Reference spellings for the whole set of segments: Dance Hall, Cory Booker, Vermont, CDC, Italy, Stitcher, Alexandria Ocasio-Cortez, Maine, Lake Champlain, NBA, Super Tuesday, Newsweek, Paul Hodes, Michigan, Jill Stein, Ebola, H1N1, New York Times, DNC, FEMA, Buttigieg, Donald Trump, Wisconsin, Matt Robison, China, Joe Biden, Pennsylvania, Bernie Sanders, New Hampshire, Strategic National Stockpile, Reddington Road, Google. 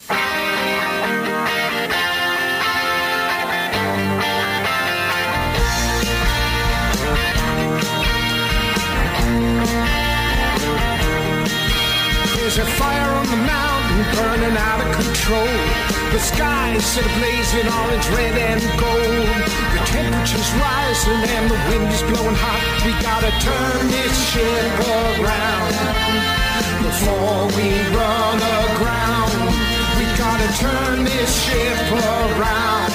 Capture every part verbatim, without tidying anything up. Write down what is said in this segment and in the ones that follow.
There's a fire on the mountain burning out of control. The skies are blazing orange, red and gold. The temperature's rising and the wind is blowing hot. We gotta turn this ship around before we run aground. We gotta turn this ship around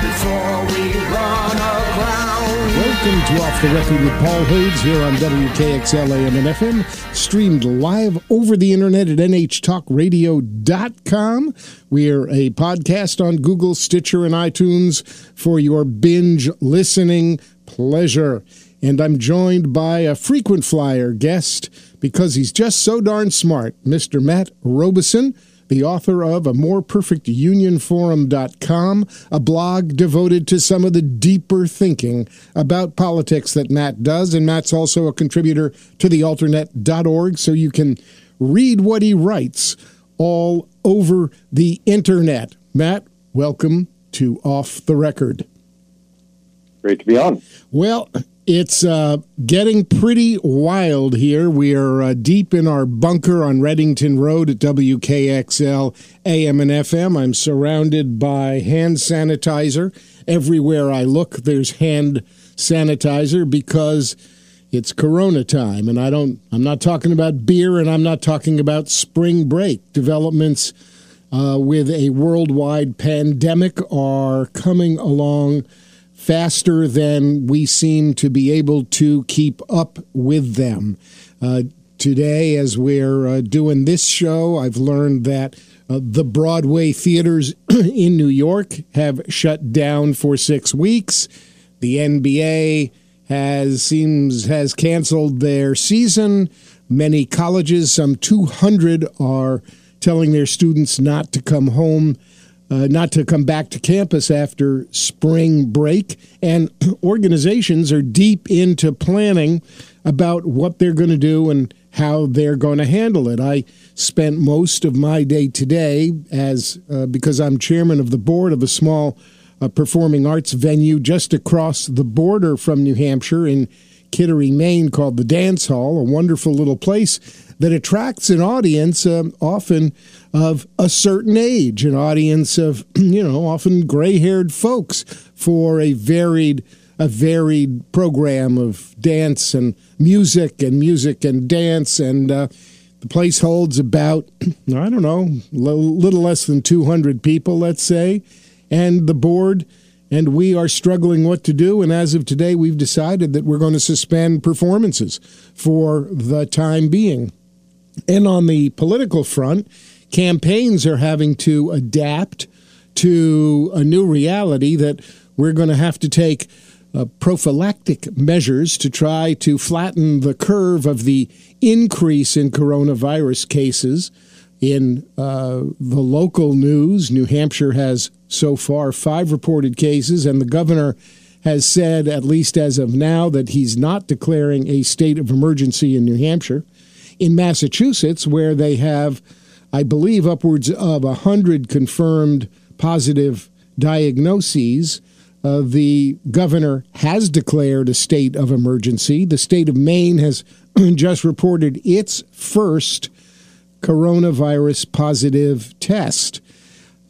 before we run aground. Welcome to Off the Record with Paul Hayes here on W K X L A M and F M, streamed live over the internet at n h talk radio dot com. We are a podcast on Google, Stitcher, and iTunes for your binge listening pleasure. And I'm joined by a frequent flyer guest because he's just so darn smart, Mister Matt Robison, the author of A More Perfect Union Forum dot com, a blog devoted to some of the deeper thinking about politics that Matt does. And Matt's also a contributor to the alternate dot org, so you can read what he writes all over the internet. Matt, welcome to Off the Record. Great to be on. Well, it's uh, getting pretty wild here. We are uh, deep in our bunker on Reddington Road at W K X L A M and F M. I'm surrounded by hand sanitizer. Everywhere I look, there's hand sanitizer because it's Corona time. And I don't, I'm not talking about beer, and I'm not talking about spring break. Developments uh, with a worldwide pandemic are coming along faster than we seem to be able to keep up with them. Uh, today, as we're uh, doing this show, I've learned that uh, the Broadway theaters in New York have shut down for six weeks. The N B A has seems has canceled their season. Many colleges, some two hundred, are telling their students not to come home Uh, not to come back to campus after spring break. And organizations are deep into planning about what they're going to do and how they're going to handle it. I spent most of my day today as uh, because I'm chairman of the board of a small uh, performing arts venue just across the border from New Hampshire in Kittery, Maine, called the Dance Hall, a wonderful little place that attracts an audience um, often of a certain age, an audience of, you know, often gray-haired folks for a varied a varied program of dance and music and music and dance. And uh, the place holds about, I don't know, a little less than two hundred people, let's say, and the board and we are struggling what to do, and as of today, we've decided that we're going to suspend performances for the time being. And on the political front, campaigns are having to adapt to a new reality that we're going to have to take uh, prophylactic measures to try to flatten the curve of the increase in coronavirus cases. In uh, the local news, New Hampshire has so far five reported cases, and the governor has said, at least as of now, that he's not declaring a state of emergency in New Hampshire. In Massachusetts, where they have, I believe, upwards of one hundred confirmed positive diagnoses, uh, the governor has declared a state of emergency. The state of Maine has just reported its first coronavirus positive test.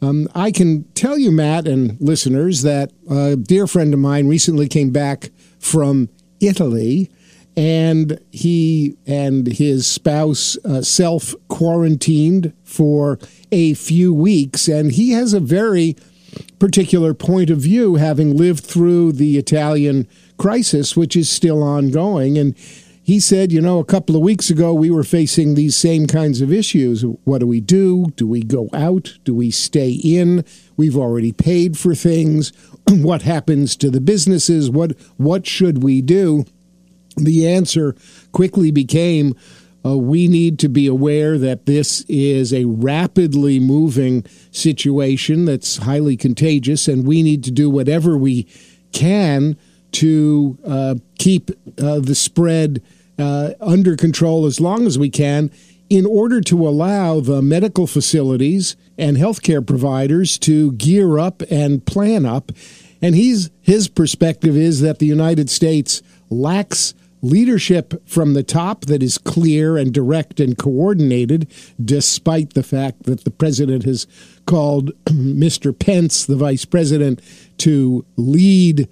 Um, I can tell you, Matt, and listeners, that a dear friend of mine recently came back from Italy, and he and his spouse uh, self-quarantined for a few weeks, and he has a very particular point of view, having lived through the Italian crisis, which is still ongoing. And He said, you know, a couple of weeks ago, we were facing these same kinds of issues. What do we do? Do we go out? Do we stay in? We've already paid for things. What happens to the businesses? What what should we do? The answer quickly became, uh, we need to be aware that this is a rapidly moving situation that's highly contagious, and we need to do whatever we can to uh, keep uh, the spread uh, under control as long as we can, in order to allow the medical facilities and healthcare providers to gear up and plan up. And he's his perspective is that the United States lacks leadership from the top that is clear and direct and coordinated, despite the fact that the president has called Mister Pence, the vice president, to lead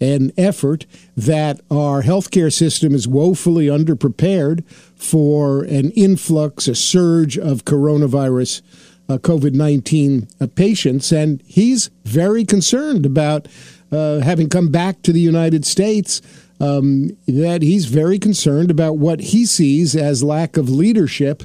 an effort, that our healthcare system is woefully underprepared for an influx, a surge of coronavirus, uh, COVID nineteen uh, patients. And he's very concerned about, uh, having come back to the United States, um, that he's very concerned about what he sees as lack of leadership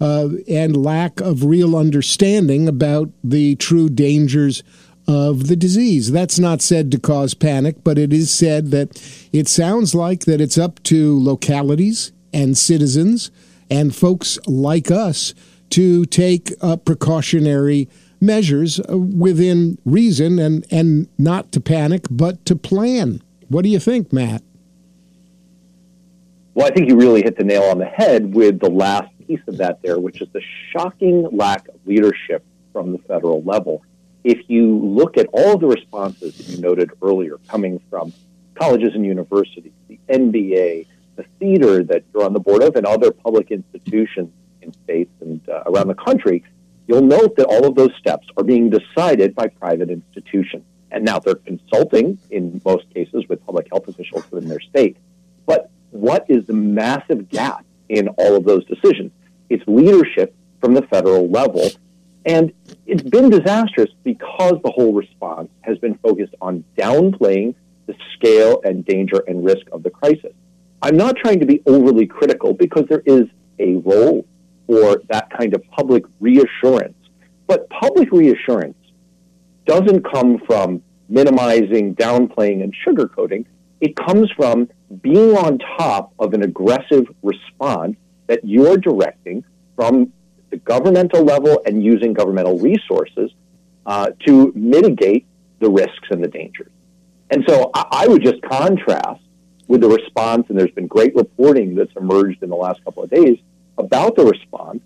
uh, and lack of real understanding about the true dangers of the disease. That's not said to cause panic, but it is said that it sounds like that it's up to localities and citizens and folks like us to take uh, precautionary measures within reason and, and not to panic, but to plan. What do you think, Matt? Well, I think you really hit the nail on the head with the last piece of that there, which is the shocking lack of leadership from the federal level. If you look at all the responses that you noted earlier coming from colleges and universities, the N B A, the theater that you're on the board of, and other public institutions in states and uh, around the country, you'll note that all of those steps are being decided by private institutions. And now they're consulting, in most cases, with public health officials within their state. But what is the massive gap in all of those decisions? It's leadership from the federal level. And it's been disastrous because the whole response has been focused on downplaying the scale and danger and risk of the crisis. I'm not trying to be overly critical because there is a role for that kind of public reassurance. But public reassurance doesn't come from minimizing, downplaying, and sugarcoating. It comes from being on top of an aggressive response that you're directing from the governmental level and using governmental resources uh, to mitigate the risks and the dangers. And so I, I would just contrast with the response, and there's been great reporting that's emerged in the last couple of days about the response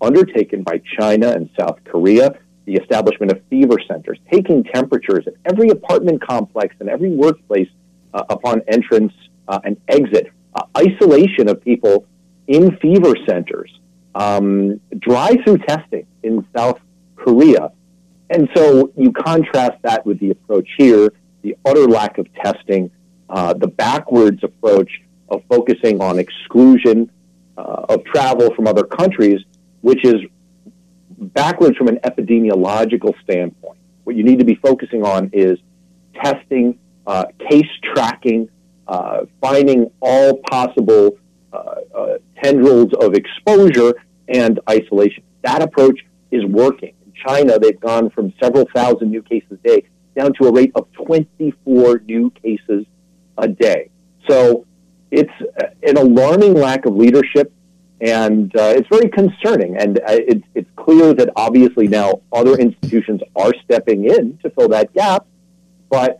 undertaken by China and South Korea, the establishment of fever centers, taking temperatures at every apartment complex and every workplace uh, upon entrance uh, and exit, uh, isolation of people in fever centers, Um, drive-through testing in South Korea. And so you contrast that with the approach here, the utter lack of testing, uh, the backwards approach of focusing on exclusion uh, of travel from other countries, which is backwards from an epidemiological standpoint. What you need to be focusing on is testing, uh, case tracking, uh, finding all possible Uh, uh, tendrils of exposure and isolation. That approach is working. In China, they've gone from several thousand new cases a day down to a rate of twenty-four new cases a day. So it's an alarming lack of leadership, and uh, it's very concerning. And uh, it, it's clear that obviously now other institutions are stepping in to fill that gap, but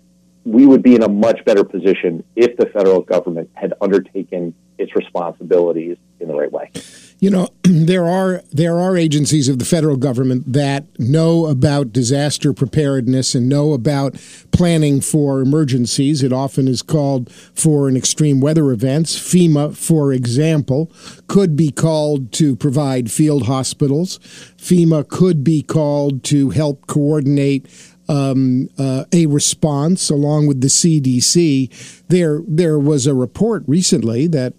we would be in a much better position if the federal government had undertaken its responsibilities in the right way. You know, there are there are agencies of the federal government that know about disaster preparedness and know about planning for emergencies. It often is called for in extreme weather events. FEMA, for example, could be called to provide field hospitals. FEMA could be called to help coordinate Um, uh, a response along with the C D C. There, there was a report recently that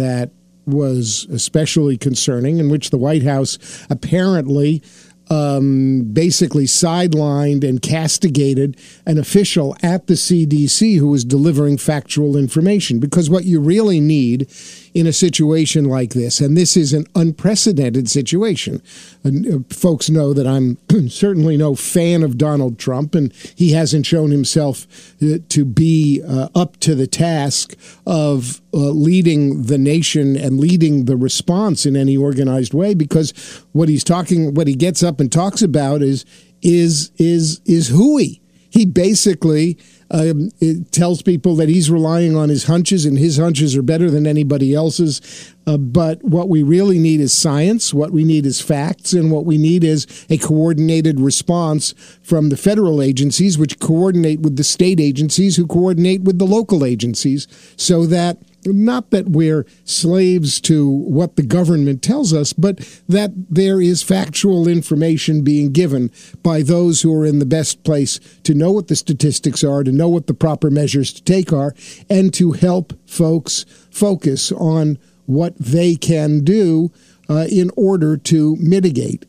that was especially concerning, in which the White House apparently um, basically sidelined and castigated an official at the C D C who was delivering factual information. Because what you really need in a situation like this. And this is an unprecedented situation. And folks know that I'm certainly no fan of Donald Trump, and he hasn't shown himself to be uh, up to the task of uh, leading the nation and leading the response in any organized way, because what he's talking, what he gets up and talks about is is is is hooey. He basically um, tells people that he's relying on his hunches, and his hunches are better than anybody else's. Uh, but what we really need is science, what we need is facts, and what we need is a coordinated response from the federal agencies, which coordinate with the state agencies, who coordinate with the local agencies, so that not that we're slaves to what the government tells us, but that there is factual information being given by those who are in the best place to know what the statistics are, to know what the proper measures to take are, and to help folks focus on what they can do uh, in order to mitigate.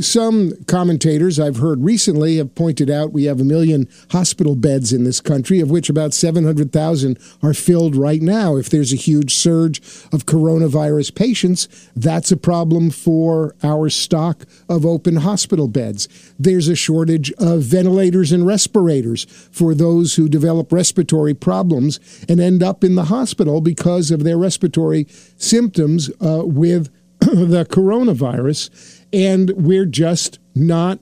Some commentators I've heard recently have pointed out we have a million hospital beds in this country, of which about seven hundred thousand are filled right now. If there's a huge surge of coronavirus patients, that's a problem for our stock of open hospital beds. There's a shortage of ventilators and respirators for those who develop respiratory problems and end up in the hospital because of their respiratory symptoms uh, with the coronavirus. And we're just not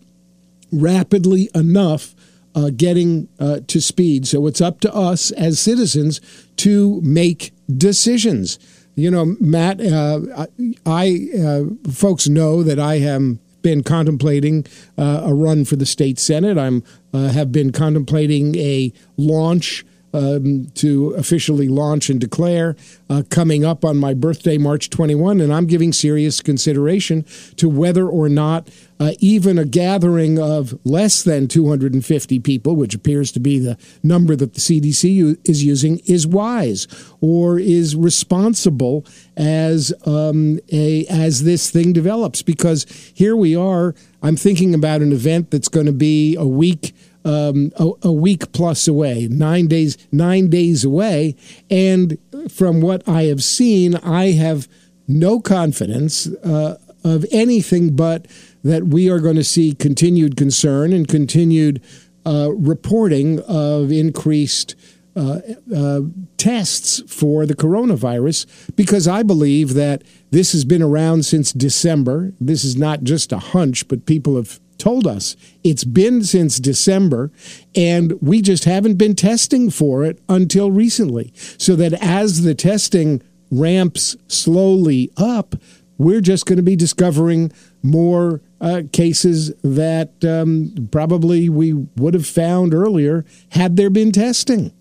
rapidly enough uh, getting uh, to speed. So it's up to us as citizens to make decisions. You know, Matt, uh, I uh, folks know that I have been contemplating uh, a run for the state Senate. I'm uh, have been contemplating a launch Um, to officially launch and declare uh, coming up on my birthday, March twenty-first, and I'm giving serious consideration to whether or not uh, even a gathering of less than two hundred fifty people, which appears to be the number that the C D C u- is using, is wise or is responsible as um, a as this thing develops. Because here we are, I'm thinking about an event that's going to be a week Um, a, a week plus away, nine days, nine days away. And from what I have seen, I have no confidence uh, of anything but that we are going to see continued concern and continued uh, reporting of increased uh, uh, tests for the coronavirus, because I believe that this has been around since December. This is not just a hunch, but people have told us it's been since December, and we just haven't been testing for it until recently. So that as the testing ramps slowly up, we're just going to be discovering more uh, cases that um, probably we would have found earlier had there been testing.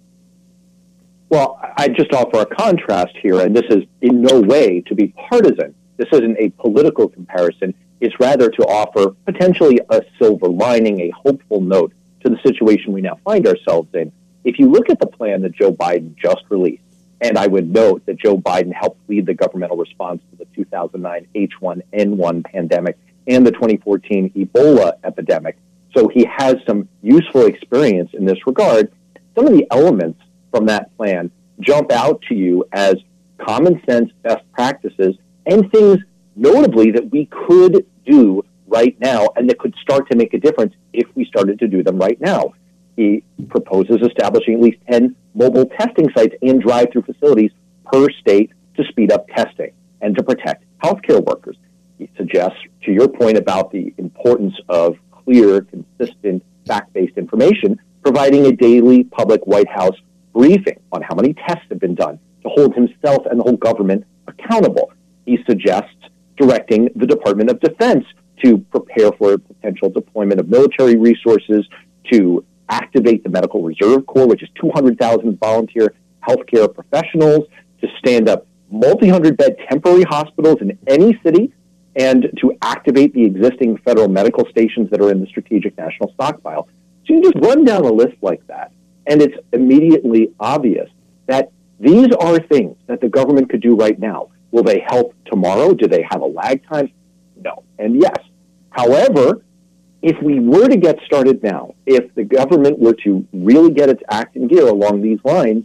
Well, I just offer a contrast here, and this is in no way to be partisan. This isn't a political comparison. It's rather to offer potentially a silver lining, a hopeful note to the situation we now find ourselves in. If you look at the plan that Joe Biden just released, and I would note that Joe Biden helped lead the governmental response to the two thousand nine H one N one pandemic and the twenty fourteen Ebola epidemic, so he has some useful experience in this regard. Some of the elements from that plan jump out to you as common sense best practices and things notably that we could do right now and that could start to make a difference if we started to do them right now. He proposes establishing at least ten mobile testing sites and drive-through facilities per state to speed up testing and to protect healthcare workers. He suggests, to your point about the importance of clear, consistent, fact-based information, providing a daily public White House briefing on how many tests have been done to hold himself and the whole government accountable. He suggests directing the Department of Defense to prepare for potential deployment of military resources, to activate the Medical Reserve Corps, which is two hundred thousand volunteer healthcare professionals, to stand up multi-hundred bed temporary hospitals in any city, and to activate the existing federal medical stations that are in the Strategic National Stockpile. So you just run down a list like that, and it's immediately obvious that these are things that the government could do right now. Will they help tomorrow? Do they have a lag time? No. And yes. However, if we were to get started now, if the government were to really get its act in gear along these lines,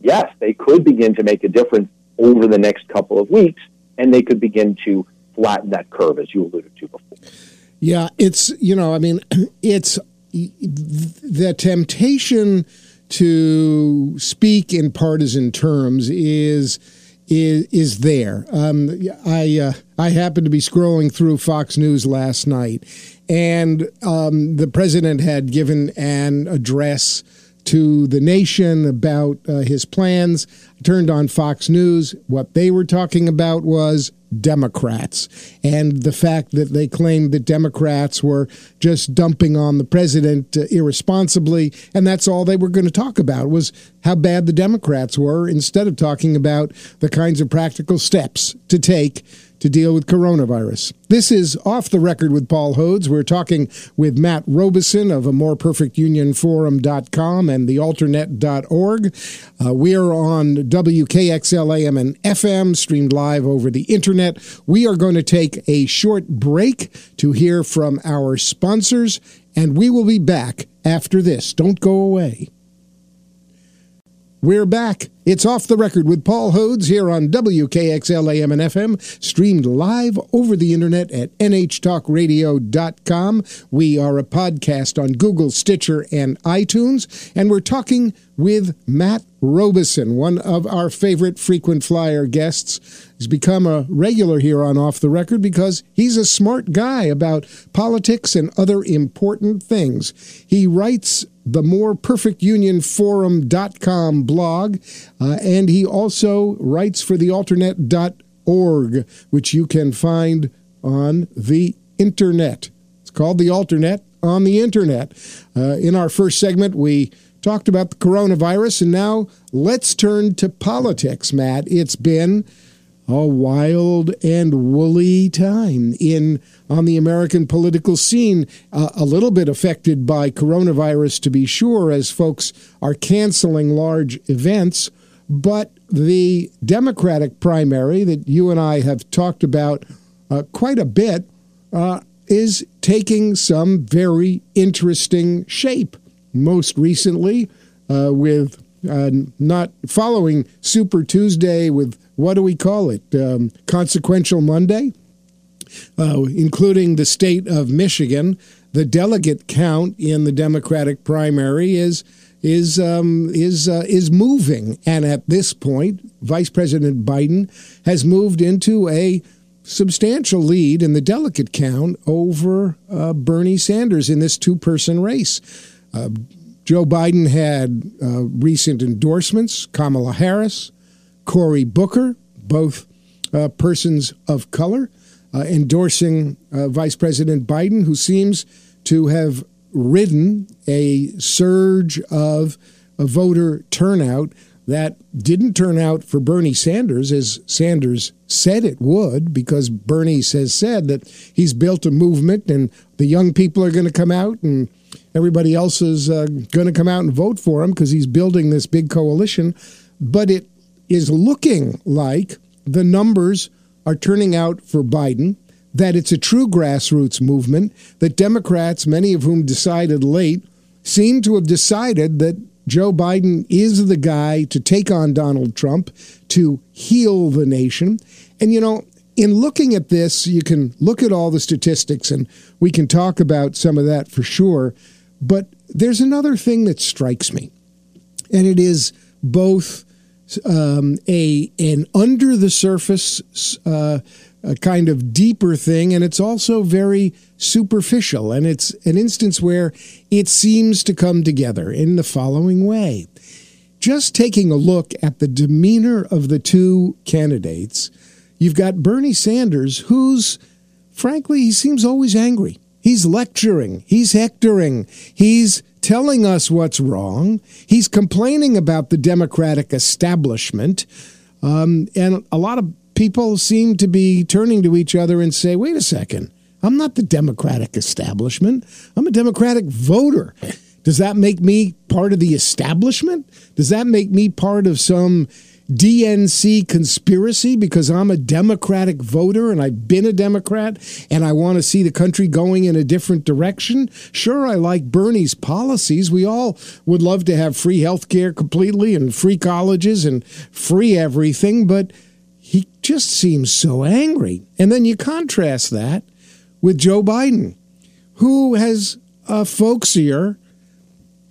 yes, they could begin to make a difference over the next couple of weeks, and they could begin to flatten that curve, as you alluded to before. Yeah, it's, you know, I mean, it's the temptation to speak in partisan terms is is is there. Um, I uh, I happened to be scrolling through Fox News last night, and um, the president had given an address to the nation about uh, his plans. I turned on Fox News. What they were talking about was Democrats, and the fact that they claimed that Democrats were just dumping on the president uh, irresponsibly, and that's all they were going to talk about was how bad the Democrats were, instead of talking about the kinds of practical steps to take to deal with coronavirus. This is Off the Record with Paul Hodes. We're talking with Matt Robison of A More Perfect Union Forum dot com and the alternate dot org. Uh, we are on W K X L A M and F M, streamed live over the internet. We are going to take a short break to hear from our sponsors, and we will be back after this. Don't go away. We're back. It's Off the Record with Paul Hodes here on W K X L A M and F M, streamed live over the internet at n h talk radio dot com. We are a podcast on Google, Stitcher, and iTunes, and we're talking with Matt Robison, one of our favorite frequent flyer guests. He's become a regular here on Off the Record because he's a smart guy about politics and other important things. He writes the More Perfect Union Forum dot com blog, uh, and he also writes for the alternate dot org, which you can find on the internet. It's called The Alternate on the internet. Uh, in our first segment, we talked about the coronavirus, and now let's turn to politics, Matt. It's been a wild and woolly time in on the American political scene, uh, a little bit affected by coronavirus, to be sure, as folks are canceling large events. But the Democratic primary that you and I have talked about uh, quite a bit uh, is taking some very interesting shape. Most recently, uh, with uh, not following Super Tuesday, with what do we call it? Um, consequential Monday, uh, including the state of Michigan. The delegate count in the Democratic primary is is um, is uh, is moving, and at this point, Vice President Biden has moved into a substantial lead in the delegate count over uh, Bernie Sanders in this two-person race. Uh, Joe Biden had uh, recent endorsements, Kamala Harris, Cory Booker, both uh, persons of color, uh, endorsing uh, Vice President Biden, who seems to have ridden a surge of a voter turnout that didn't turn out for Bernie Sanders, as Sanders said it would, because Bernie has said that he's built a movement and the young people are going to come out, and everybody else is uh, going to come out and vote for him because he's building this big coalition. But it is looking like the numbers are turning out for Biden, that it's a true grassroots movement, that Democrats, many of whom decided late, seem to have decided that Joe Biden is the guy to take on Donald Trump, to heal the nation. And, you know, in looking at this, you can look at all the statistics, and we can talk about some of that for sure. But there's another thing that strikes me, and it is both um, a an under-the-surface uh, a kind of deeper thing, and it's also very superficial. And it's an instance where it seems to come together in the following way. Just taking a look at the demeanor of the two candidates, you've got Bernie Sanders, who's, frankly, he seems always angry. He's lecturing. He's hectoring. He's telling us what's wrong. He's complaining about the Democratic establishment. Um, and a lot of people seem to be turning to each other and say, wait a second, I'm not the Democratic establishment. I'm a Democratic voter. Does that make me part of the establishment? Does that make me part of some D N C conspiracy because I'm a Democratic voter and I've been a Democrat and I want to see the country going in a different direction? Sure, I like Bernie's policies. We all would love to have free health care completely and free colleges and free everything, but he just seems so angry. And then you contrast that with Joe Biden, who has a folksier,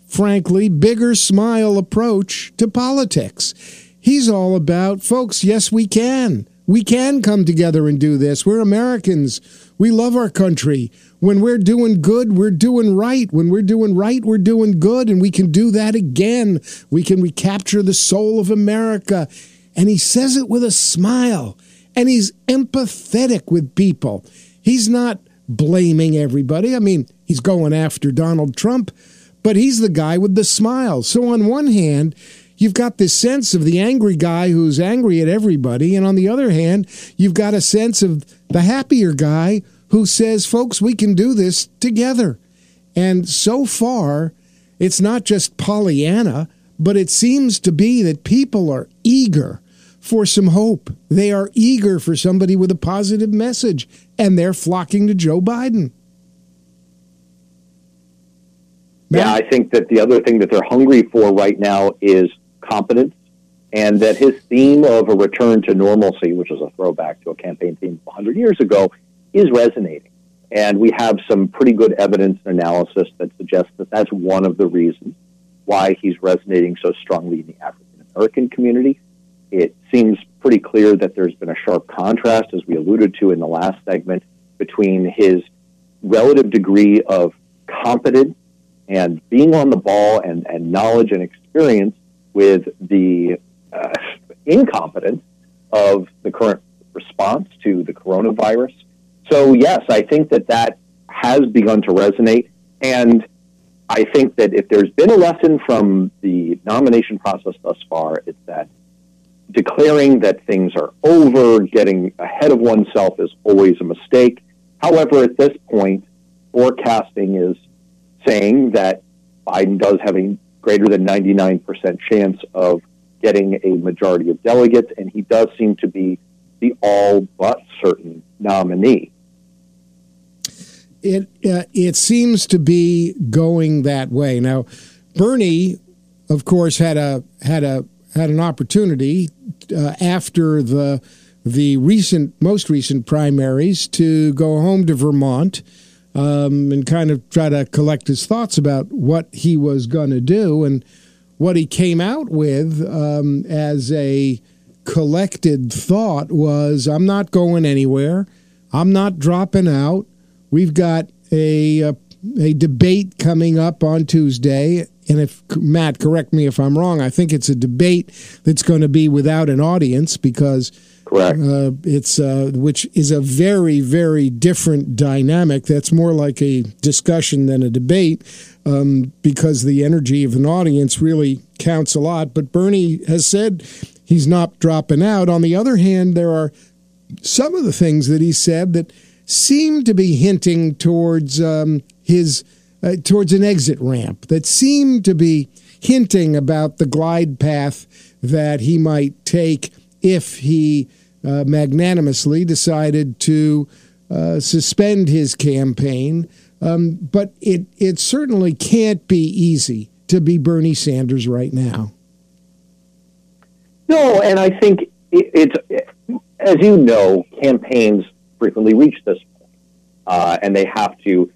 frankly, bigger smile approach to politics. He's all about, folks, yes, we can. We can come together and do this. We're Americans. We love our country. When we're doing good, we're doing right. When we're doing right, we're doing good. And we can do that again. We can recapture the soul of America. And he says it with a smile. And he's empathetic with people. He's not blaming everybody. I mean, he's going after Donald Trump, but he's the guy with the smile. So on one hand, you've got this sense of the angry guy who's angry at everybody. And on the other hand, you've got a sense of the happier guy who says, folks, we can do this together. And so far, it's not just Pollyanna, but it seems to be that people are eager for some hope. They are eager for somebody with a positive message, and they're flocking to Joe Biden. Matt? Yeah, I think that the other thing that they're hungry for right now is competence, and that his theme of a return to normalcy, which is a throwback to a campaign theme one hundred years ago, is resonating. And we have some pretty good evidence and analysis that suggests that that's one of the reasons why he's resonating so strongly in the African-American community. It seems pretty clear that there's been a sharp contrast, as we alluded to in the last segment, between his relative degree of competence and being on the ball and, and knowledge and experience with the uh, incompetence of the current response to the coronavirus. So, yes, I think that that has begun to resonate. And I think that if there's been a lesson from the nomination process thus far, it's that declaring that things are over, getting ahead of oneself is always a mistake. However, at this point, forecasting is saying that Biden does have a greater than ninety-nine percent chance of getting a majority of delegates, and he does seem to be the all but certain nominee. It uh, it seems to be going that way. Now, Bernie, of course, had a had a had an opportunity uh, after the the recent most recent primaries to go home to Vermont um, and kind of try to collect his thoughts about what he was going to do, and what he came out with um, as a collected thought was, "I'm not going anywhere. I'm not dropping out. We've got a, a a debate coming up on Tuesday, and if Matt, correct me if I'm wrong, I think it's a debate that's going to be without an audience because correct uh, it's uh, which is a very very different dynamic. That's more like a discussion than a debate um, because the energy of an audience really counts a lot. But Bernie has said he's not dropping out. On the other hand, there are some of the things that he said that seem to be hinting towards um, his uh, towards an exit ramp, that seem to be hinting about the glide path that he might take if he uh, magnanimously decided to uh, suspend his campaign. Um, but it it certainly can't be easy to be Bernie Sanders right now. No, and I think it's, it, as you know, campaigns frequently reach this point, uh, and they have to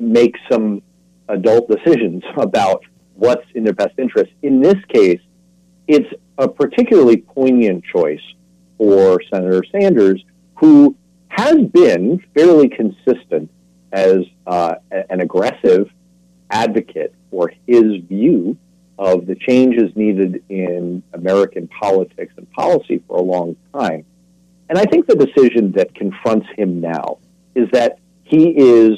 make some adult decisions about what's in their best interest. In this case, it's a particularly poignant choice for Senator Sanders, who has been fairly consistent as uh, an aggressive advocate for his view of the changes needed in American politics and policy for a long time. And I think the decision that confronts him now is that he is,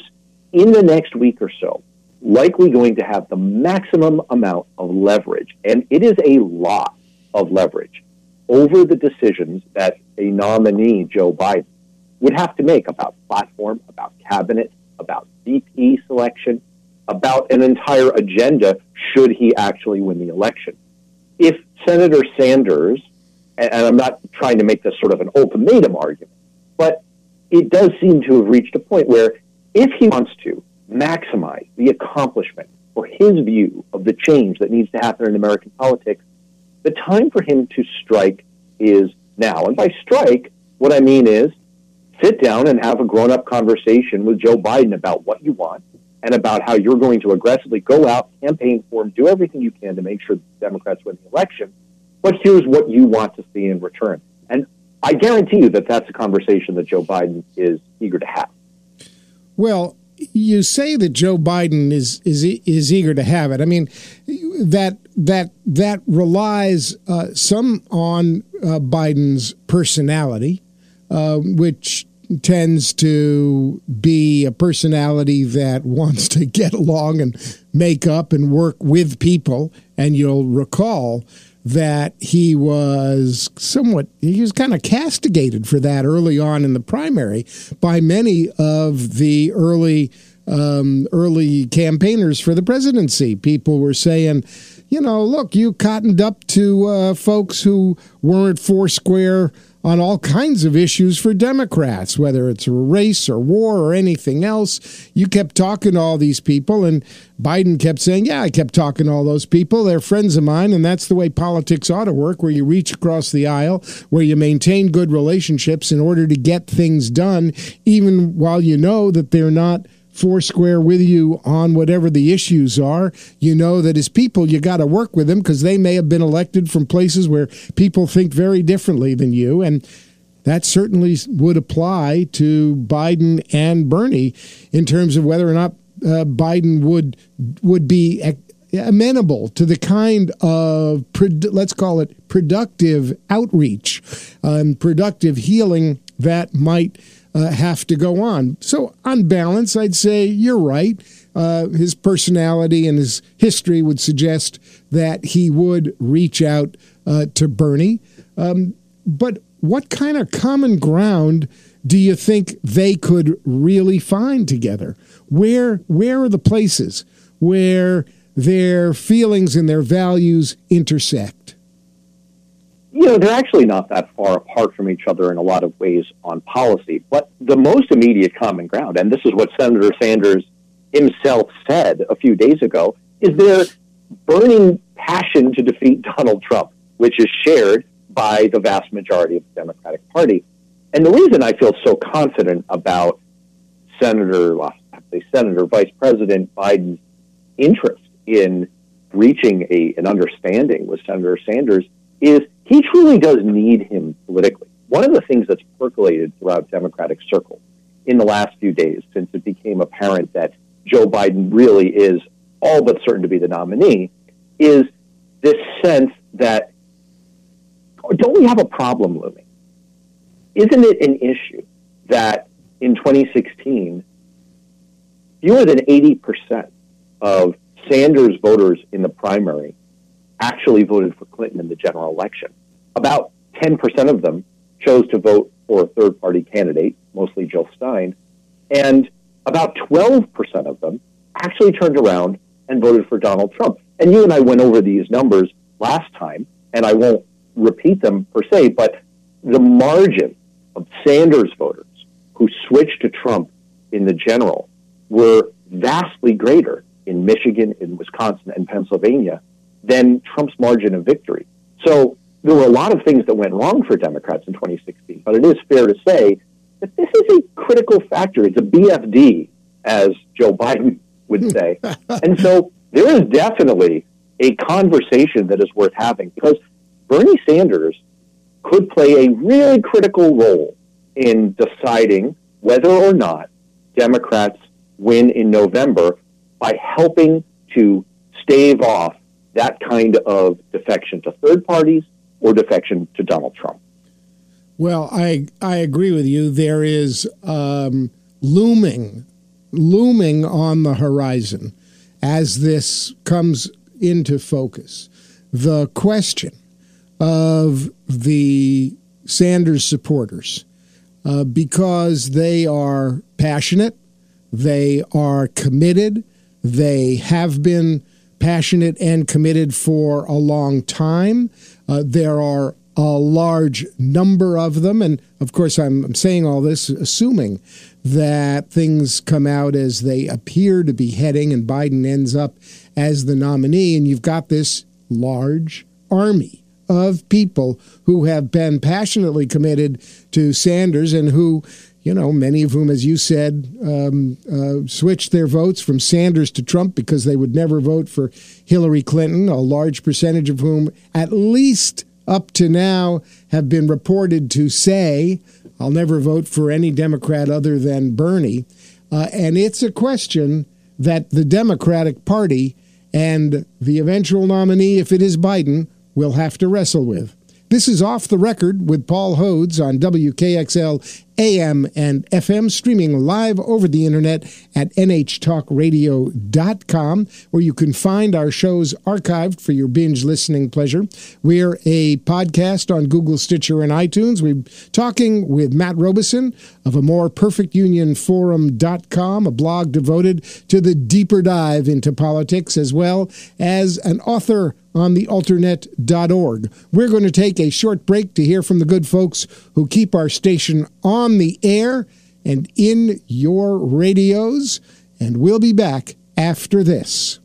in the next week or so, likely going to have the maximum amount of leverage. And it is a lot of leverage over the decisions that a nominee, Joe Biden, would have to make about platform, about cabinet, about V P selection, about an entire agenda should he actually win the election. If Senator Sanders and I'm not trying to make this sort of an ultimatum argument, but it does seem to have reached a point where if he wants to maximize the accomplishment or his view of the change that needs to happen in American politics, the time for him to strike is now. And by strike, what I mean is sit down and have a grown-up conversation with Joe Biden about what you want and about how you're going to aggressively go out, campaign for him, do everything you can to make sure the Democrats win the election, but here's what you want to see in return. And I guarantee you that that's a conversation that Joe Biden is eager to have. Well, you say that Joe Biden is is is eager to have it. I mean, that that that relies uh, some on uh, Biden's personality, uh, which tends to be a personality that wants to get along and make up and work with people. And you'll recall that he was somewhat, he was kind of castigated for that early on in the primary by many of the early um, early campaigners for the presidency. People were saying, you know, look, you cottoned up to uh, folks who weren't foursquare on all kinds of issues for Democrats, whether it's race or war or anything else. You kept talking to all these people, and Biden kept saying, yeah, I kept talking to all those people. They're friends of mine, and that's the way politics ought to work, where you reach across the aisle, where you maintain good relationships in order to get things done, even while you know that they're not foursquare with you on whatever the issues are. You know that as people, you got to work with them because they may have been elected from places where people think very differently than you. And that certainly would apply to Biden and Bernie in terms of whether or not uh, Biden would would be amenable to the kind of, let's call it, productive outreach and productive healing that might Uh, have to go on. So on balance, I'd say you're right. Uh, his personality and his history would suggest that he would reach out uh, to Bernie. Um, but what kind of common ground do you think they could really find together? Where, where are the places where their feelings and their values intersect? You know, they're actually not that far apart from each other in a lot of ways on policy. But the most immediate common ground, and this is what Senator Sanders himself said a few days ago, is their burning passion to defeat Donald Trump, which is shared by the vast majority of the Democratic Party. And the reason I feel so confident about Senator, well, actually Senator Vice President Biden's interest in reaching a, an understanding with Senator Sanders is he truly does need him politically. One of the things that's percolated throughout Democratic circles in the last few days, since it became apparent that Joe Biden really is all but certain to be the nominee, is this sense that, don't we have a problem looming? Isn't it an issue that in twenty sixteen, fewer than eighty percent of Sanders voters in the primary actually voted for Clinton in the general election? About ten percent of them chose to vote for a third-party candidate, mostly Jill Stein, and about twelve percent of them actually turned around and voted for Donald Trump. And you and I went over these numbers last time, and I won't repeat them per se, but the margin of Sanders voters who switched to Trump in the general were vastly greater in Michigan, in Wisconsin, and Pennsylvania than Trump's margin of victory. So there were a lot of things that went wrong for Democrats in twenty sixteen, but it is fair to say that this is a critical factor. It's a B F D, as Joe Biden would say. And so there is definitely a conversation that is worth having, because Bernie Sanders could play a really critical role in deciding whether or not Democrats win in November by helping to stave off that kind of defection to third parties or defection to Donald Trump. Well, I I agree with you. There is um, looming, looming on the horizon as this comes into focus, the question of the Sanders supporters, uh, because they are passionate, they are committed, they have been passionate and committed for a long time. Uh, there are a large number of them. And, of course, I'm, I'm saying all this assuming that things come out as they appear to be heading and Biden ends up as the nominee. And you've got this large army of people who have been passionately committed to Sanders and who, you know, many of whom, as you said, um, uh, switched their votes from Sanders to Trump because they would never vote for Hillary Clinton, a large percentage of whom, at least up to now, have been reported to say, I'll never vote for any Democrat other than Bernie. Uh, and it's a question that the Democratic Party and the eventual nominee, if it is Biden, will have to wrestle with. This is Off the Record with Paul Hodes on W K X L A M and F M, streaming live over the internet at n h talk radio dot com, where you can find our shows archived for your binge listening pleasure. We're a podcast on Google, Stitcher, and iTunes. We're talking with Matt Robison of A More Perfect Union Forum dot com, a blog devoted to the deeper dive into politics, as well as an author on the alternate dot org. We're going to take a short break to hear from the good folks who keep our station on the air and in your radios, and we'll be back after this.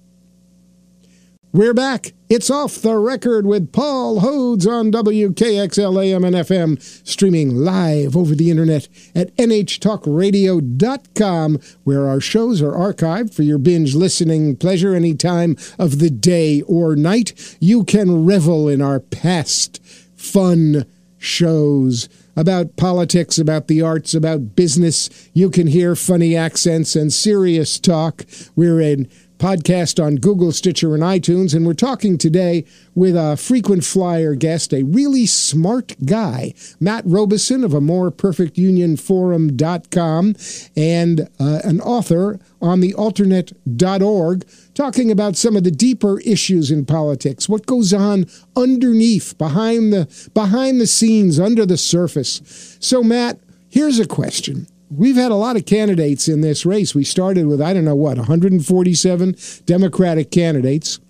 We're back. It's Off the Record with Paul Hodes on W K X L A M and F M, streaming live over the internet at n h talk radio dot com, where our shows are archived for your binge listening pleasure any time of the day or night. You can revel in our past fun shows about politics, about the arts, about business. You can hear funny accents and serious talk. We're in podcast on Google, Stitcher, and iTunes, and we're talking today with a frequent flyer guest, a really smart guy, Matt Robison of A More Perfect Union Forum dot com, and uh, an author on the alternate dot org, talking about some of the deeper issues in politics, what goes on underneath, behind the behind the scenes, under the surface. So, Matt, here's a question. We've had a lot of candidates in this race. We started with, I don't know what, one hundred forty-seven Democratic candidates.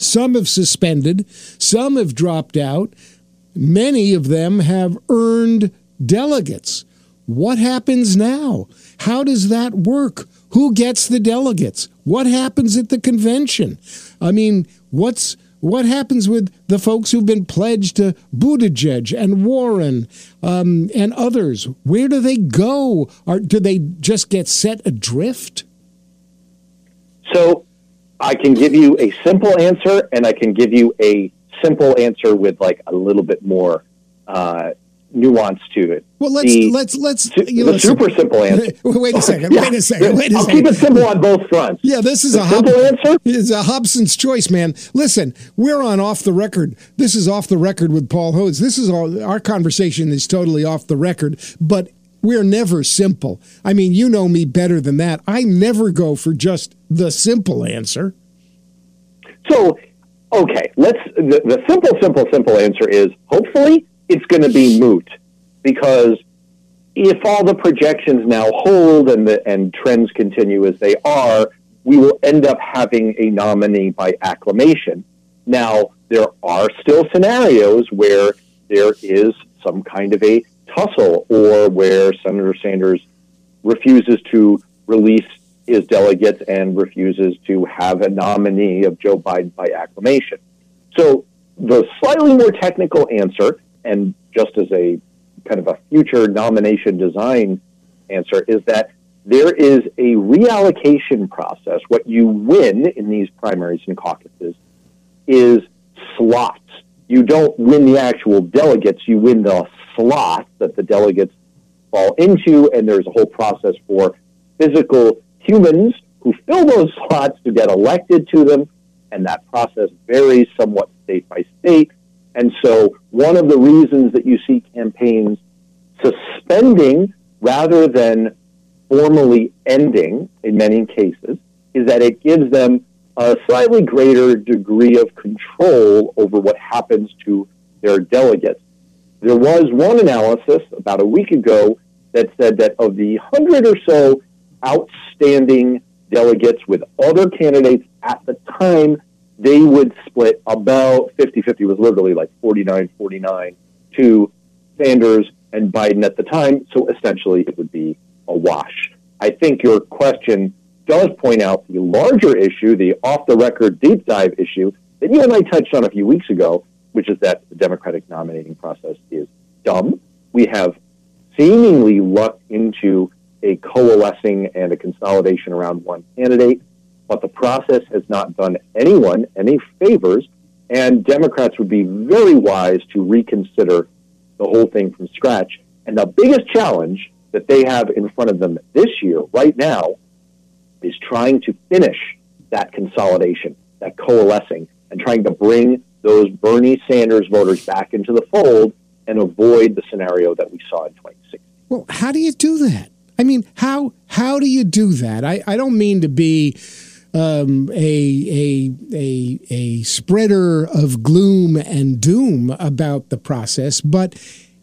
Some have suspended. Some have dropped out. Many of them have earned delegates. What happens now? How does that work? Who gets the delegates? What happens at the convention? I mean, what's What happens with the folks who've been pledged to Buttigieg and Warren um, and others? Where do they go? Or do they just get set adrift? So I can give you a simple answer, and I can give you a simple answer with like a little bit more uh, nuance to it. Well, let's the, let's let's su- you know, the super simple answer. Wait a second. yeah. Wait a second. Wait a I'll second. Keep it simple on both fronts. Yeah, this is the a simple Hob- answer. It's a Hobson's choice, man. Listen, we're on Off the Record. This is Off the Record with Paul Hodes. This is all our conversation is totally off the record, but we're never simple. I mean, you know me better than that. I never go for just the simple answer. So, okay, let's the, the simple, simple, simple answer is hopefully it's going to be moot. Because if all the projections now hold and the, and trends continue as they are, we will end up having a nominee by acclamation. Now, there are still scenarios where there is some kind of a tussle or where Senator Sanders refuses to release his delegates and refuses to have a nominee of Joe Biden by acclamation. So the slightly more technical answer, and just as a kind of a future nomination design answer, is that there is a reallocation process. What you win in these primaries and caucuses is slots. You don't win the actual delegates. You win the slot that the delegates fall into, and there's a whole process for physical humans who fill those slots to get elected to them, and that process varies somewhat state by state. And so one of the reasons that you see campaigns suspending rather than formally ending in many cases is that it gives them a slightly greater degree of control over what happens to their delegates. There was one analysis about a week ago that said that of the hundred or so outstanding delegates with other candidates at the time, they would split about fifty-fifty. It was literally like forty-nine forty-nine to Sanders and Biden at the time. So essentially it would be a wash. I think your question does point out the larger issue, the off-the-record deep dive issue that you and I touched on a few weeks ago, which is that the Democratic nominating process is dumb. We have seemingly lucked into a coalescing and a consolidation around one candidate, but the process has not done anyone any favors, and Democrats would be very wise to reconsider the whole thing from scratch. And the biggest challenge that they have in front of them this year, right now, is trying to finish that consolidation, that coalescing, and trying to bring those Bernie Sanders voters back into the fold and avoid the scenario that we saw in twenty sixteen. Well, how do you do that? I mean, how how do you do that? I, I don't mean to be um, a, a, a, a spreader of gloom and doom about the process, but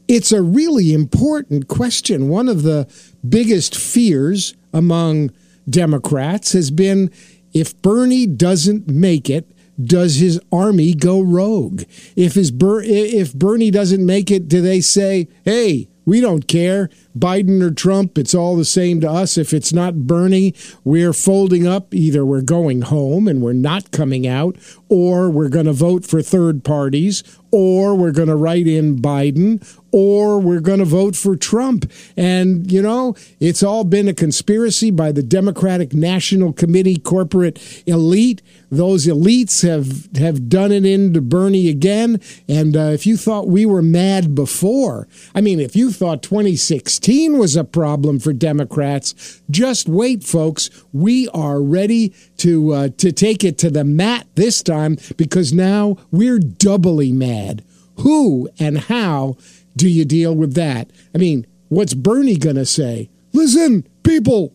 it's a really important question. One of the biggest fears among Democrats has been, if Bernie doesn't make it, does his army go rogue? If his Ber- if Bernie doesn't make it, do they say, hey, we don't care, Biden or Trump, it's all the same to us. If it's not Bernie, we're folding up. Either we're going home and we're not coming out, or we're going to vote for third parties, or we're going to write in Biden, or we're going to vote for Trump. And, you know, it's all been a conspiracy by the Democratic National Committee corporate elite. Those elites have, have done it into Bernie again. And uh, if you thought we were mad before, I mean, if you thought twenty sixteen was a problem for Democrats, just wait, folks. We are ready to uh, to take it to the mat this time, because now we're doubly mad. Who and how do you deal with that? I mean, what's Bernie going to say? Listen, people,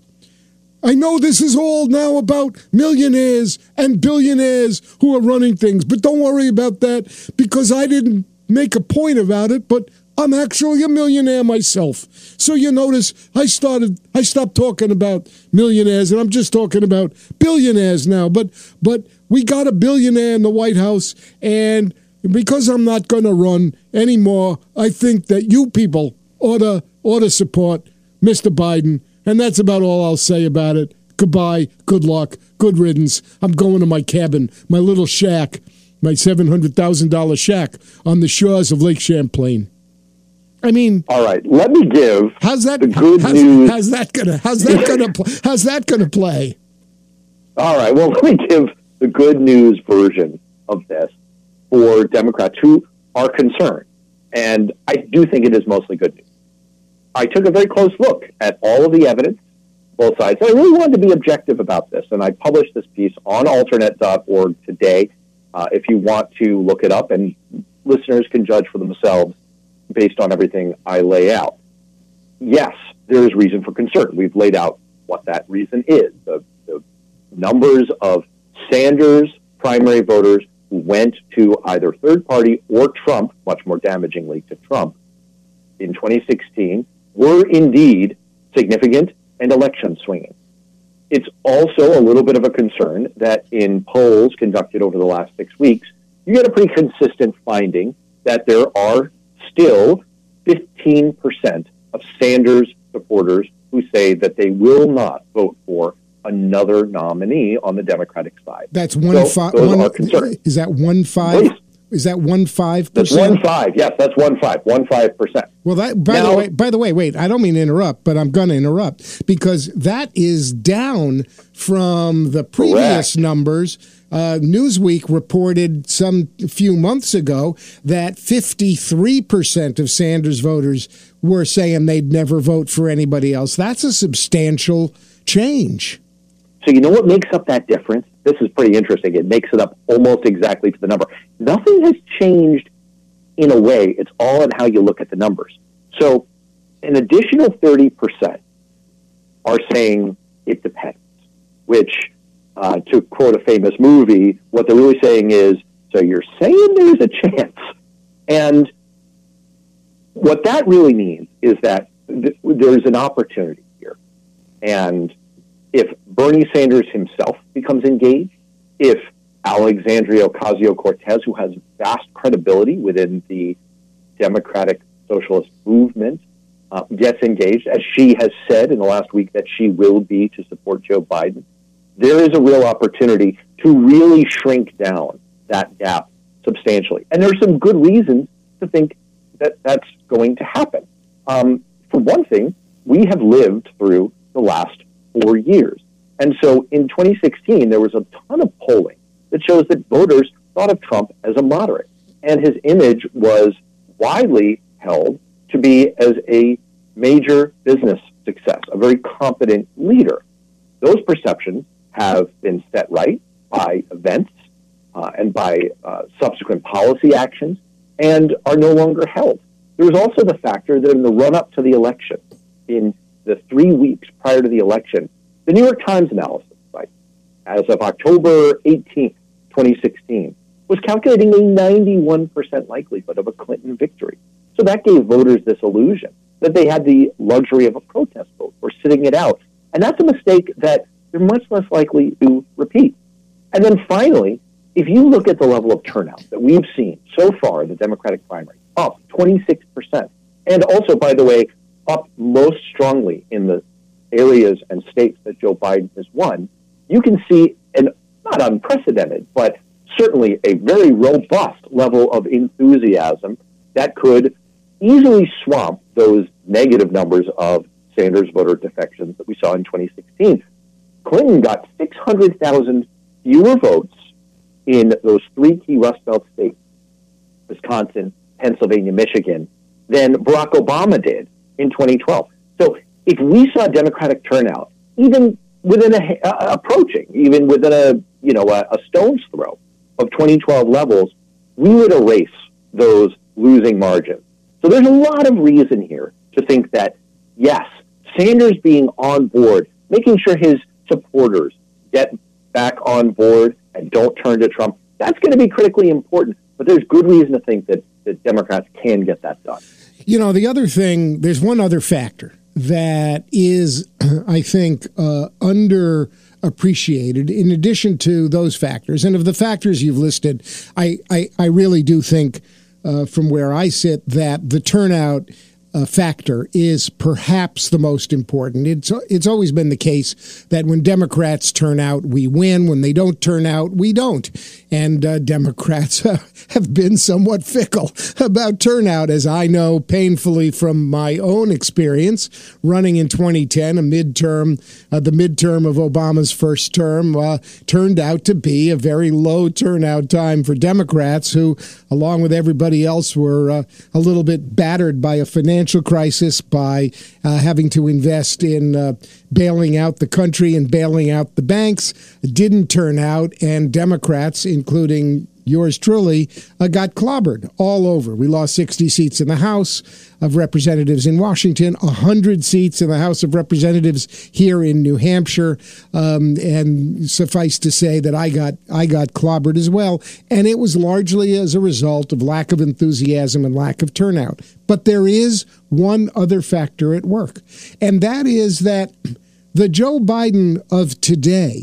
I know this is all now about millionaires and billionaires who are running things, but don't worry about that, because I didn't make a point about it, but I'm actually a millionaire myself. So you notice I started, I stopped talking about millionaires and I'm just talking about billionaires now. But but we got a billionaire in the White House, and because I'm not going to run anymore, I think that you people ought to, ought to support Mister Biden. And that's about all I'll say about it. Goodbye. Good luck. Good riddance. I'm going to my cabin, my little shack, my seven hundred thousand dollars shack on the shores of Lake Champlain. I mean, all right. Let me give. How's that? The good how's, news. How's that gonna? How's that gonna? Pl- how's that gonna play? All right. Well, let me give the good news version of this for Democrats who are concerned, and I do think it is mostly good news. I took a very close look at all of the evidence, both sides. I really wanted to be objective about this, and I published this piece on alternet dot org today. Uh, if you want to look it up, and listeners can judge for themselves based on everything I lay out. Yes, there is reason for concern. We've laid out what that reason is. The, the numbers of Sanders primary voters who went to either third party or Trump, much more damagingly to Trump, in twenty sixteen were indeed significant and election swinging. It's also a little bit of a concern that in polls conducted over the last six weeks, you get a pretty consistent finding that there are still fifteen percent of Sanders supporters who say that they will not vote for another nominee on the Democratic side. That's one so five. Those one, are concerns. Is that one five? Please. Is that one five percent? That's one five. Yes, that's one five. One five percent. Well, that by now, the way, by the way, wait. I don't mean to interrupt, but I'm going to interrupt, because that is down from the previous correct. numbers. Uh, Newsweek reported some few months ago that fifty-three percent of Sanders voters were saying they'd never vote for anybody else. That's a substantial change. So you know what makes up that difference? This is pretty interesting. It makes it up almost exactly to the number. Nothing has changed in a way. It's all in how you look at the numbers. So an additional thirty percent are saying it depends, which... Uh, to quote a famous movie, what they're really saying is, so you're saying there's a chance. And what that really means is that th- there's an opportunity here. And if Bernie Sanders himself becomes engaged, if Alexandria Ocasio-Cortez, who has vast credibility within the Democratic Socialist movement, uh, gets engaged, as she has said in the last week that she will be to support Joe Biden. There is a real opportunity to really shrink down that gap substantially. And there's some good reasons to think that that's going to happen. Um, for one thing, we have lived through the last four years. And so in twenty sixteen, there was a ton of polling that shows that voters thought of Trump as a moderate. And his image was widely held to be as a major business success, a very competent leader. Those perceptions have been set right by events uh, and by uh, subsequent policy actions, and are no longer held. There was also the factor that in the run-up to the election, in the three weeks prior to the election, the New York Times analysis site, as of October eighteenth, twenty sixteen, was calculating a ninety-one percent likelihood of a Clinton victory. So that gave voters this illusion that they had the luxury of a protest vote or sitting it out. And that's a mistake that they're much less likely to repeat. And then finally, if you look at the level of turnout that we've seen so far in the Democratic primary, up twenty-six percent, and also, by the way, up most strongly in the areas and states that Joe Biden has won, you can see an not unprecedented, but certainly a very robust level of enthusiasm that could easily swamp those negative numbers of Sanders voter defections that we saw in twenty sixteen. Clinton got six hundred thousand fewer votes in those three key Rust Belt states, Wisconsin, Pennsylvania, Michigan, than Barack Obama did in twenty twelve. So if we saw Democratic turnout, even within a, uh, approaching, even within a, you know, a, a stone's throw of twenty twelve levels, we would erase those losing margins. So there's a lot of reason here to think that, yes, Sanders being on board, making sure his supporters get back on board and don't turn to Trump, that's going to be critically important. But there's good reason to think that the Democrats can get that done. You know, the other thing, there's one other factor that is, I think, uh, underappreciated in addition to those factors. And of the factors you've listed, I, I, I really do think, uh, from where I sit, that the turnout Uh, factor is perhaps the most important. It's it's always been the case that when Democrats turn out, we win. When they don't turn out, we don't. And uh, Democrats uh, have been somewhat fickle about turnout, as I know painfully from my own experience running in twenty ten, a midterm, uh, the midterm of Obama's first term uh, turned out to be a very low turnout time for Democrats who, along with everybody else, were uh, a little bit battered by a financial crisis, by uh, having to invest in uh, bailing out the country and bailing out the banks. It didn't turn out, and Democrats, including yours truly, uh, got clobbered all over. We lost sixty seats in the House of Representatives in Washington, one hundred seats in the House of Representatives here in New Hampshire, um, and suffice to say that I got I got clobbered as well, and it was largely as a result of lack of enthusiasm and lack of turnout. But there is one other factor at work, and that is that the Joe Biden of today,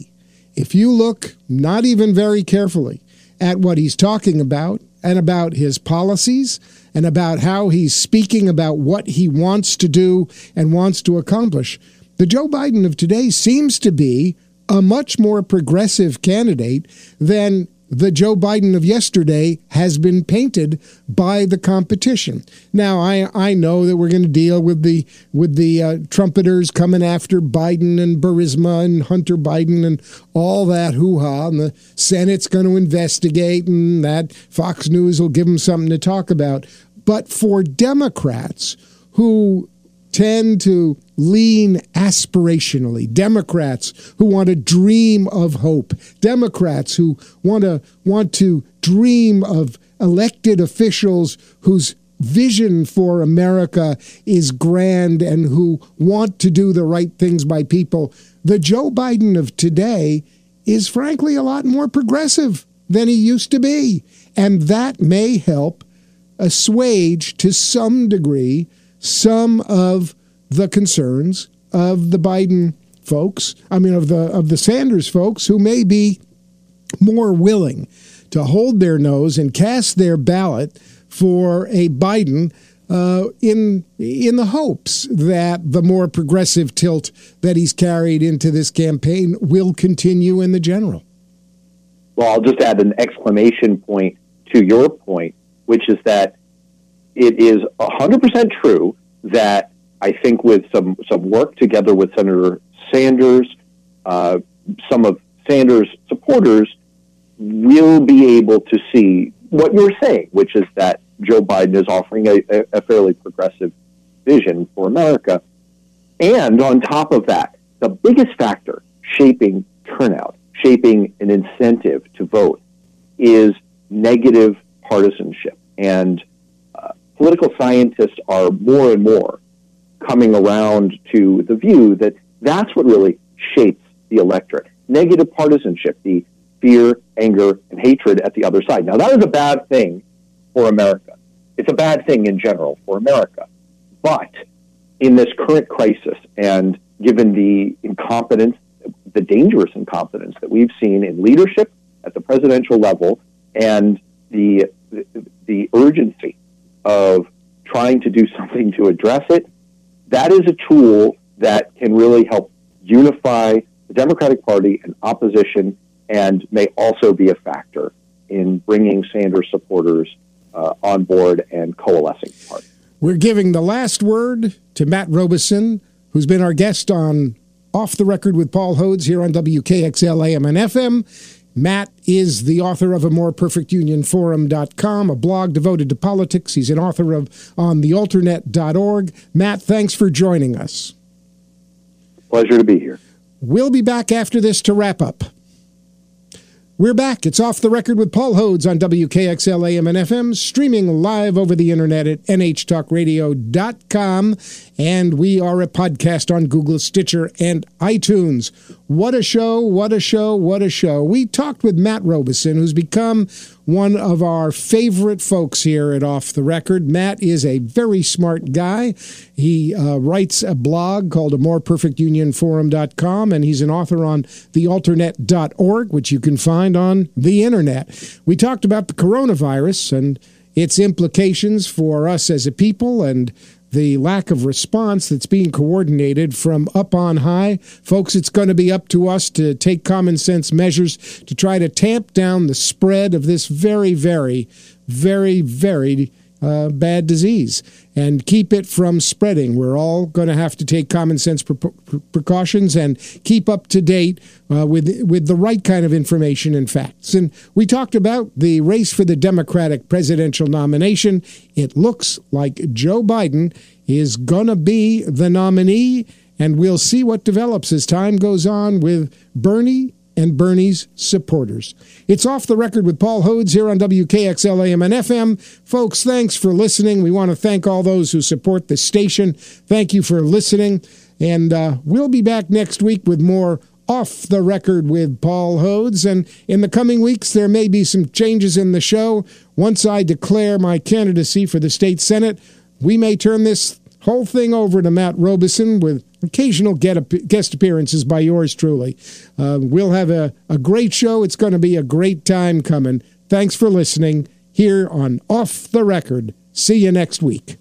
if you look not even very carefully at what he's talking about and about his policies and about how he's speaking about what he wants to do and wants to accomplish, the Joe Biden of today seems to be a much more progressive candidate than the Joe Biden of yesterday has been painted by the competition. Now, I I know that we're going to deal with the with the uh, trumpeters coming after Biden and Burisma and Hunter Biden and all that hoo-ha, and the Senate's going to investigate, and that Fox News will give them something to talk about. But for Democrats who tend to lean aspirationally, Democrats who want to dream of hope, Democrats who want to want to dream of elected officials whose vision for America is grand and who want to do the right things by people, the Joe Biden of today is frankly a lot more progressive than he used to be. And that may help assuage to some degree some of the concerns of the Biden folks, I mean, of the of the Sanders folks, who may be more willing to hold their nose and cast their ballot for a Biden uh, in in the hopes that the more progressive tilt that he's carried into this campaign will continue in the general. Well, I'll just add an exclamation point to your point, which is that it is one hundred percent true that I think with some, some work together with Senator Sanders, uh, some of Sanders' supporters will be able to see what you're saying, which is that Joe Biden is offering a, a fairly progressive vision for America. And on top of that, the biggest factor shaping turnout, shaping an incentive to vote, is negative partisanship. And uh, political scientists are more and more coming around to the view that that's what really shapes the electorate. Negative partisanship, the fear, anger, and hatred at the other side. Now, that is a bad thing for America. It's a bad thing in general for America. But in this current crisis, and given the incompetence, the dangerous incompetence that we've seen in leadership at the presidential level, and the the, the urgency of trying to do something to address it, that is a tool that can really help unify the Democratic Party and opposition, and may also be a factor in bringing Sanders supporters uh, on board and coalescing the party. We're giving the last word to Matt Robison, who's been our guest on Off the Record with Paul Hodes here on W K X L A M and F M. Matt is the author of A More Perfect Union Forum dot com, a blog devoted to politics. He's an author of On the alternate dot org. Matt, thanks for joining us. Pleasure to be here. We'll be back after this to wrap up. We're back. It's Off the Record with Paul Hodes on W K X L A M and F M, streaming live over the internet at n h talk radio dot com, and we are a podcast on Google, Stitcher, and iTunes. What a show, what a show, what a show. We talked with Matt Robison, who's become one of our favorite folks here at Off the Record. Matt is a very smart guy. He uh, writes a blog called a more perfect union forum dot com, and he's an author on the alternate dot org, which you can find on the internet. We talked about the coronavirus and its implications for us as a people, and the lack of response that's being coordinated from up on high. Folks, it's going to be up to us to take common sense measures to try to tamp down the spread of this very, very, very, very uh, bad disease and keep it from spreading. We're all going to have to take common sense pre- pre- precautions and keep up to date uh, with, with the right kind of information and facts. And we talked about the race for the Democratic presidential nomination. It looks like Joe Biden is going to be the nominee, and we'll see what develops as time goes on with Bernie and Bernie's supporters. It's Off the Record with Paul Hodes here on W K X L A M and F M. Folks, thanks for listening. We want to thank all those who support the station. Thank you for listening. And uh, we'll be back next week with more Off the Record with Paul Hodes. And in the coming weeks, there may be some changes in the show. Once I declare my candidacy for the state Senate, we may turn this whole thing over to Matt Robison with occasional guest appearances by yours truly. Uh, we'll have a, a great show. It's going to be a great time coming. Thanks for listening here on Off the Record. See you next week.